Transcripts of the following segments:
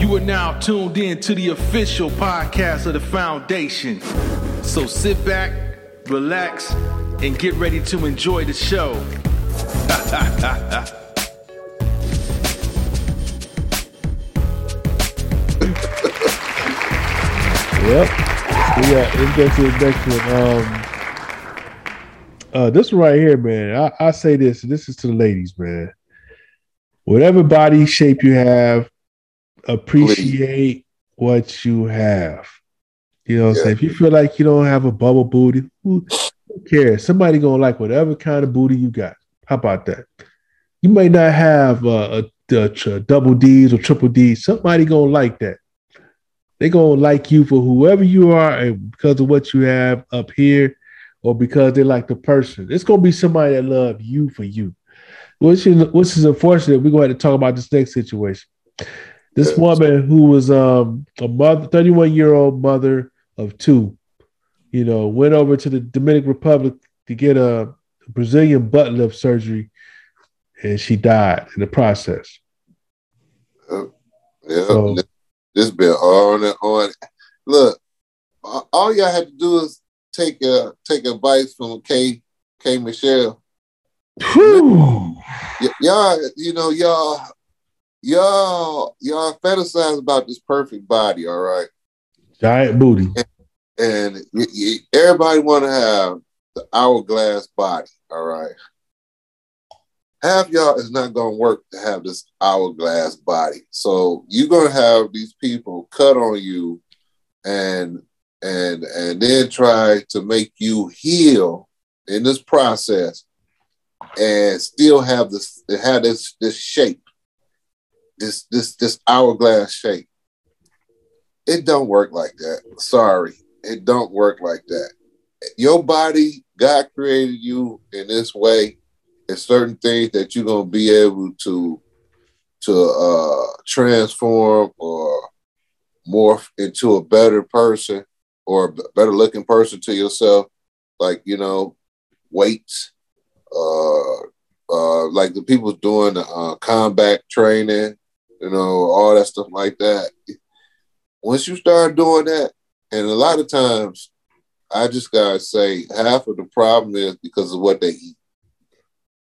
You are now tuned in to the official podcast of the Foundation. So sit back, relax, and get ready to enjoy the show. Yep. Yeah, let's go to the next one. This one right here, man. I say this, and this is to the ladies, man. Whatever body shape you have, appreciate what you have. You know what I'm saying? If you feel like you don't have a bubble booty, who cares? Somebody gonna like whatever kind of booty you got. How about that? You may not have a double D's or triple D's. Somebody gonna like that. They gonna like you for whoever you are, and because of what you have up here, or because they like the person. It's gonna be somebody that love you for you. Which is unfortunate. We're gonna have to talk about this next situation. This woman who was a mother, 31-year-old mother of two, you know, went over to the Dominican Republic to get a Brazilian butt lift surgery, and she died in the process. Yeah, so, this been on and on. Look, all y'all had to do is take advice from K. Michelle. Y'all fantasize about this perfect body, all right? Giant booty. And everybody want to have the hourglass body, all right? Half y'all is not going to work to have this hourglass body. So you're going to have these people cut on you and then try to make you heal in this process and still have this shape. This hourglass shape. It don't work like that. Sorry. It don't work like that. Your body, God created you in this way. There's certain things that you're going to be able to transform or morph into a better person or a better looking person to yourself. Like, you know, weights, like the people doing the combat training, you know, all that stuff like that. Once you start doing that, and a lot of times, I just gotta say, half of the problem is because of what they eat.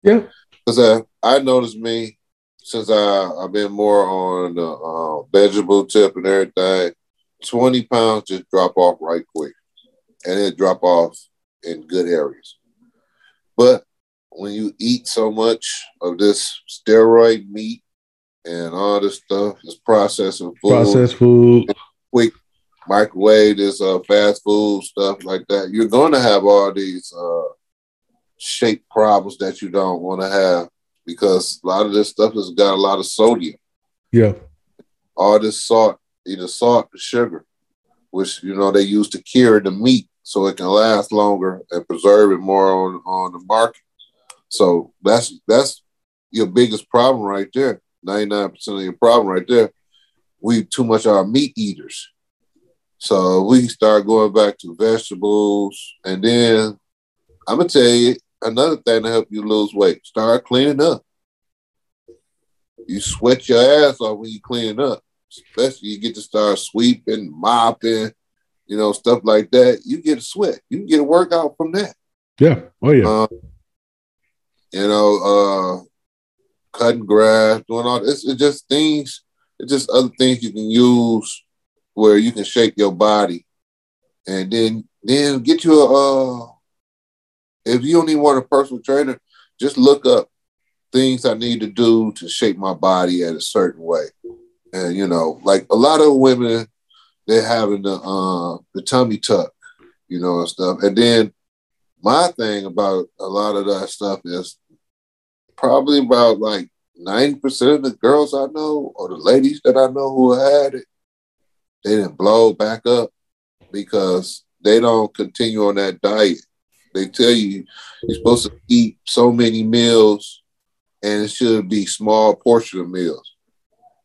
Yeah. Because I noticed me, since I've been more on the vegetable tip and everything, 20 pounds just drop off right quick. And it drop off in good areas. But when you eat so much of this steroid meat, and all this stuff, this processed food, quick microwave, this fast food stuff like that, you're going to have all these shape problems that you don't want to have because a lot of this stuff has got a lot of sodium. Yeah. All this salt, either salt or sugar, which, you know, they use to cure the meat so it can last longer and preserve it more on the market. So that's your biggest problem right there. 99% of your problem right there. We too much are meat eaters. So we start going back to vegetables. And then I'm going to tell you another thing to help you lose weight. Start cleaning up. You sweat your ass off when you clean up. Especially you get to start sweeping, mopping, you know, stuff like that. You get a sweat. You can get a workout from that. Yeah. Oh, yeah. You know, cutting grass, doing all this. It's just things, it's just other things you can use where you can shape your body. And then get you a, if you don't even want a personal trainer, just look up things I need to do to shape my body at a certain way. And, you know, like a lot of women, they're having the tummy tuck, you know, and stuff. And then my thing about a lot of that stuff is, probably about like 90% of the girls I know or the ladies that I know who had it, they didn't blow back up because they don't continue on that diet. They tell you you're supposed to eat so many meals and it should be small portion of meals.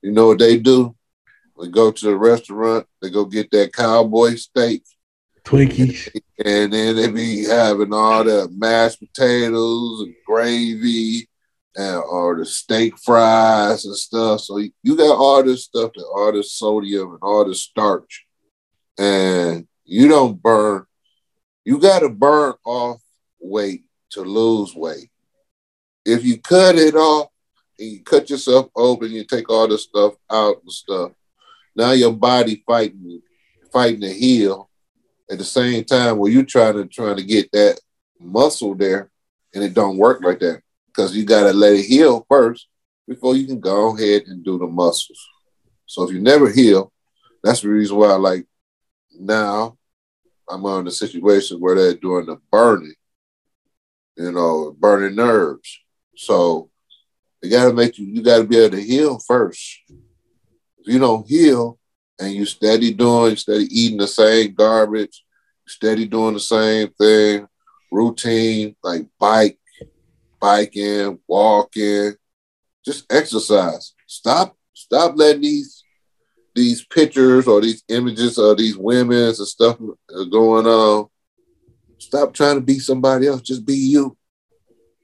You know what they do? They go to the restaurant, they go get that cowboy steak. Twinkies. And then they be having all the mashed potatoes and gravy and or the steak fries and stuff. So you got all this stuff, that all this sodium and all this starch, and you don't burn. You got to burn off weight to lose weight. If you cut it off and you cut yourself open, you take all this stuff out and stuff. Now your body fighting to heal at the same time where you're trying to get that muscle there, and it don't work like that because you got to let it heal first before you can go ahead and do the muscles. So if you never heal, that's the reason why, like, now I'm on the situation where they're doing the burning, you know, burning nerves. So they got to make you got to be able to heal first. If you don't heal and you steady eating the same garbage, steady doing the same thing, routine, like biking, walking, just exercise. Stop letting these pictures or these images of these women and stuff going on. Stop trying to be somebody else. Just be you.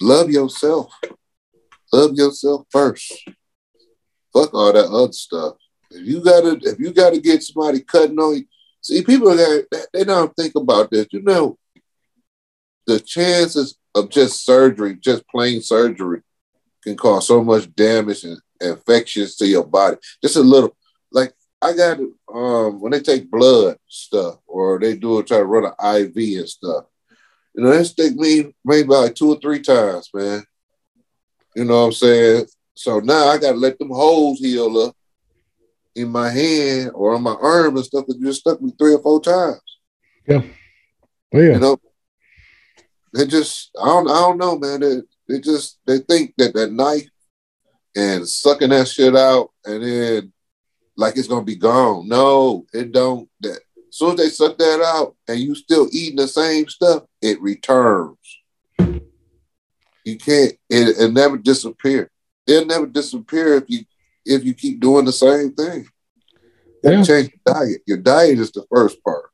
Love yourself. Love yourself first. Fuck all that other stuff. If you gotta get somebody cutting on you, see, people that they don't think about this. You know, the chances of just plain surgery, can cause so much damage and infections to your body. Just a little, like I got when they take blood stuff or they try to run an IV and stuff. You know, they stick me maybe like 2 or 3 times, man. You know what I'm saying? So now I gotta let them holes heal up in my hand or on my arm and stuff that you just stuck me 3 or 4 times. Yeah. Well, yeah. You know, they just, I don't know, man. They think that that knife and sucking that shit out and then like it's gonna be gone. No, it don't. That as soon as they suck that out and you still eating the same stuff, it returns. You can't. It never disappear. It'll never disappear if you keep doing the same thing. Yeah. Change your diet. Your diet is the first part.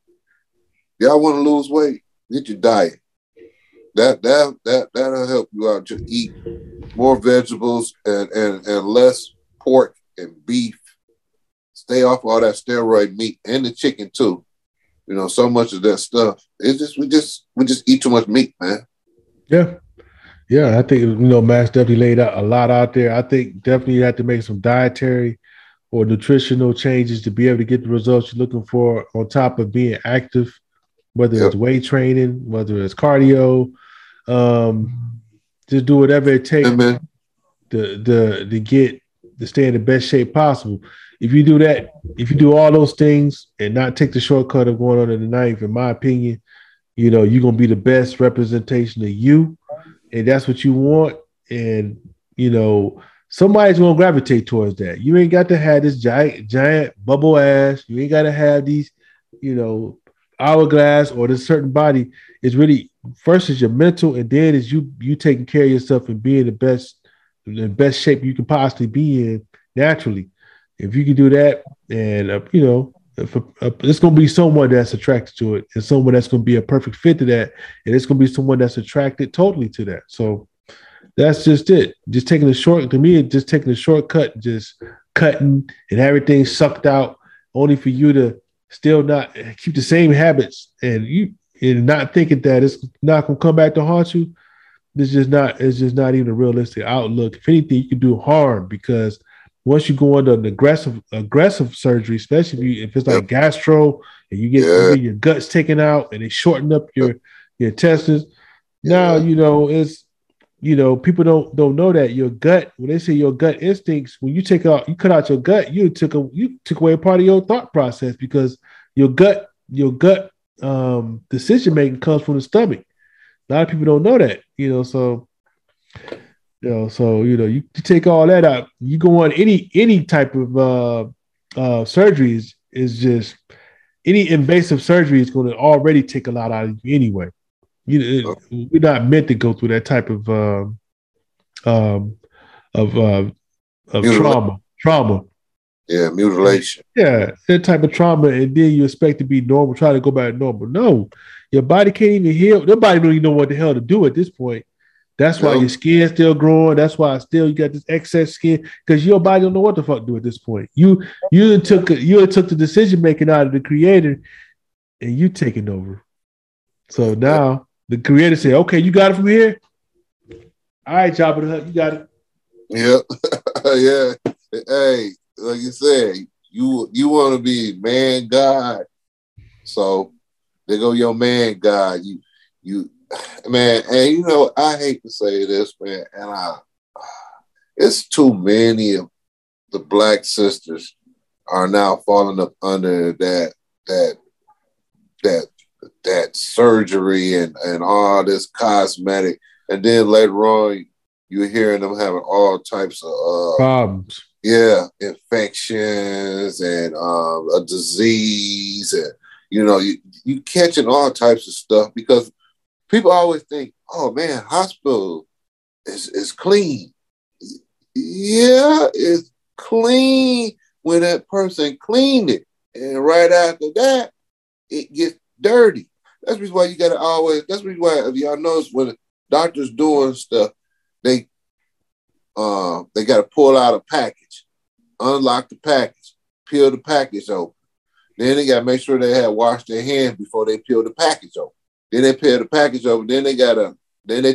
Y'all want to lose weight? Get your diet. That'll help you out. Just eat more vegetables and less pork and beef. Stay off all that steroid meat and the chicken too. You know, so much of that stuff. It's just we just eat too much meat, man. Yeah. Yeah, I think, you know, Max definitely laid out a lot out there. I think definitely you have to make some dietary or nutritional changes to be able to get the results you're looking for on top of being active, whether it's weight training, whether it's cardio, just do whatever it takes to stay in the best shape possible. If you do that, if you do all those things and not take the shortcut of going under the knife, in my opinion, you know, you're going to be the best representation of you. And that's what you want. And, you know, somebody's going to gravitate towards that. You ain't got to have this giant bubble ass. You ain't got to have these, you know, hourglass or this certain body. It's really first is your mental, and then is you taking care of yourself and being the best shape you can possibly be in naturally. If you can do that, and, you know, it's going to be someone that's attracted to it, and someone that's going to be a perfect fit to that, and it's going to be someone that's attracted totally to that. So that's just it. Just taking a short, to me, just taking a shortcut, just cutting and everything sucked out, only for you to still not keep the same habits, and not thinking that it's not going to come back to haunt you. It's just not even a realistic outlook. If anything, you can do harm, because once you go under an aggressive surgery, especially if it's like gastro and you get your guts taken out and they shorten up your intestines. Now, you know, it's, you know, people don't know that your gut, when they say your gut instincts, when you cut out your gut, you took away part of your thought process, because your gut decision making comes from the stomach. A lot of people don't know that, you know, so, you know, you take all that out, you go on any type of surgeries, is just any invasive surgery is going to already take a lot out of you anyway. We're not meant to go through that type of trauma. Yeah, mutilation. Yeah, that type of trauma, and then you expect to be normal, try to go back to normal. No, your body can't even heal. Their body don't even know what the hell to do at this point. That's why your skin's still growing. That's why you got this excess skin, because your body don't know what the fuck to do at this point. You took the decision making out of the creator, and you taking over. So now the creator said, "Okay, you got it from here. All right, Jabba the Hutt, you got it." Yep. Yeah. Hey, like you said, you want to be man God, so there go your man God. You. Man, and you know, I hate to say this, man, and it's too many of the black sisters are now falling up under that surgery and all this cosmetic, and then later on you're hearing them having all types of problems. Yeah, infections and a disease, and you know, you catching all types of stuff because people always think, oh, man, hospital is clean. Yeah, it's clean when that person cleaned it. And right after that, it gets dirty. That's the reason why you got to always, that's the reason why, if y'all notice, when doctors doing stuff, they got to pull out a package, unlock the package, peel the package open. Then they got to make sure they had washed their hands before they peel the package open. Then they pair the package over. Then they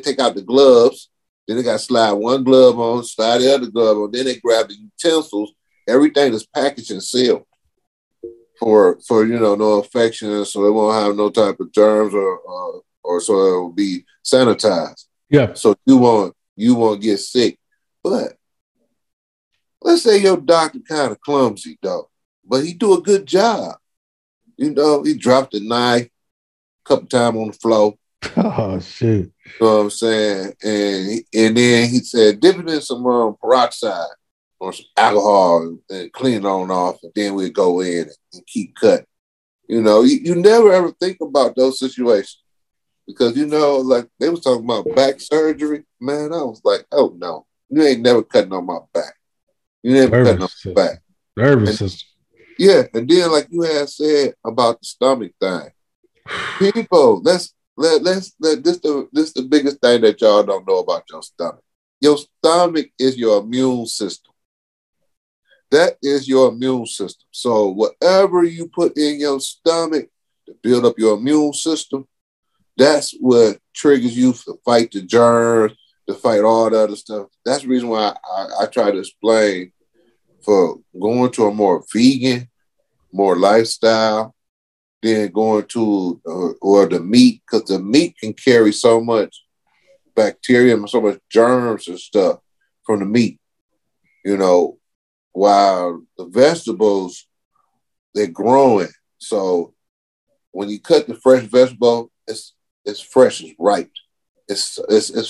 take out the gloves. Then they got to slide one glove on, slide the other glove on. Then they grab the utensils. Everything is packaged and sealed for no infections, so they won't have no type of germs or so it will be sanitized. Yeah. So you won't get sick. But let's say your doctor kind of clumsy though, but he do a good job. You know, he dropped the knife couple times on the floor. Oh, shit. You know what I'm saying? And then he said, dip it in some peroxide or some alcohol and clean it on off, and then we'll go in and keep cutting. You know, you never ever think about those situations because, you know, like they was talking about back surgery. Man, I was like, oh, no. You ain't never cutting on my back. You ain't never cutting on my back. Nervous system. Yeah, and then like you had said about the stomach thing, people, this the biggest thing that y'all don't know about your stomach. Your stomach is your immune system. That is your immune system. So whatever you put in your stomach to build up your immune system, that's what triggers you to fight the germs, to fight all the other stuff. That's the reason why I try to explain for going to a more vegan, more lifestyle, then going to or the meat, because the meat can carry so much bacteria and so much germs and stuff from the meat, you know, while the vegetables, they're growing. So when you cut the fresh vegetable, it's fresh, it's ripe. It's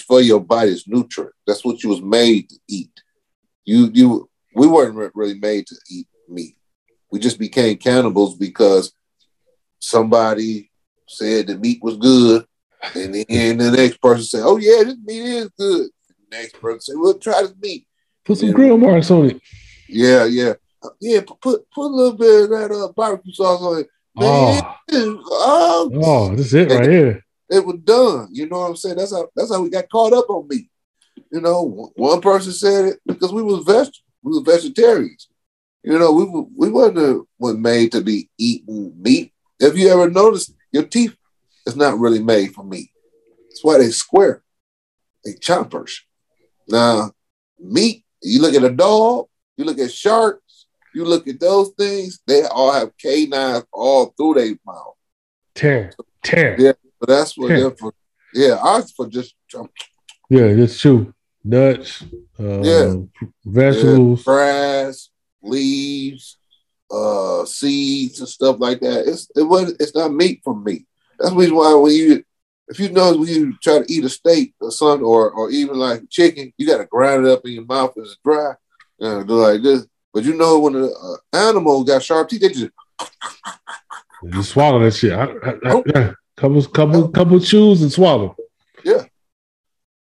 for your body's nutrient. That's what you was made to eat. We weren't really made to eat meat. We just became cannibals because somebody said the meat was good, and then the next person said, oh, yeah, this meat is good. The next person said, well, try this meat. Put some grill marks on it. Yeah. Yeah, put a little bit of that barbecue sauce on it. This is it right here. It was done. You know what I'm saying? That's how we got caught up on meat. You know, one person said it because we were vegetarians. You know, we weren't made to be eating meat. If you ever notice, your teeth is not really made for meat. That's why they square. They chompers. Now, meat, you look at a dog, you look at sharks, you look at those things, they all have canines all through their mouth. Tear. Yeah, but that's what they're for. Yeah, ours for just chompers. Yeah, that's true. Nuts, vegetables. Grass, leaves, seeds and stuff like that. It's not meat for me. That's the reason why if you try to eat a steak or something, or even like chicken, you got to grind it up in your mouth and it's dry and do like this. But you know, when an animal got sharp teeth, they just swallow that shit. Couple chews and swallow. Yeah.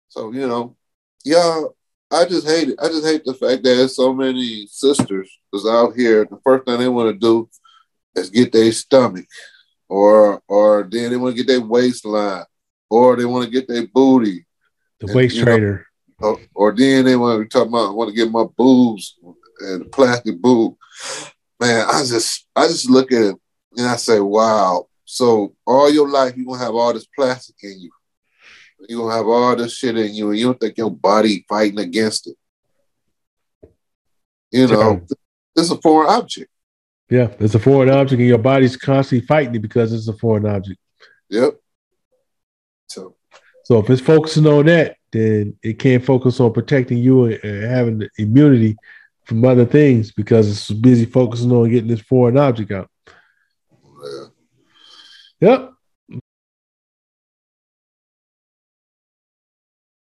So you know, y'all. I just hate it. I just hate the fact that there's so many sisters that's out here. The first thing they want to do is get their stomach, or then they want to get their waistline, or they want to get their booty. The waist trainer. Or then they want to talk about, I want to get my boobs and plastic boob. Man, I just look at it and I say, wow. So all your life, you're going to have all this plastic in you. You're going to have all this shit in you, and you don't think your body fighting against it. You know, it's a foreign object. Yeah, it's a foreign object, and your body's constantly fighting it because it's a foreign object. Yep. So if it's focusing on that, then it can't focus on protecting you and having the immunity from other things because it's busy focusing on getting this foreign object out. Yeah. Yep.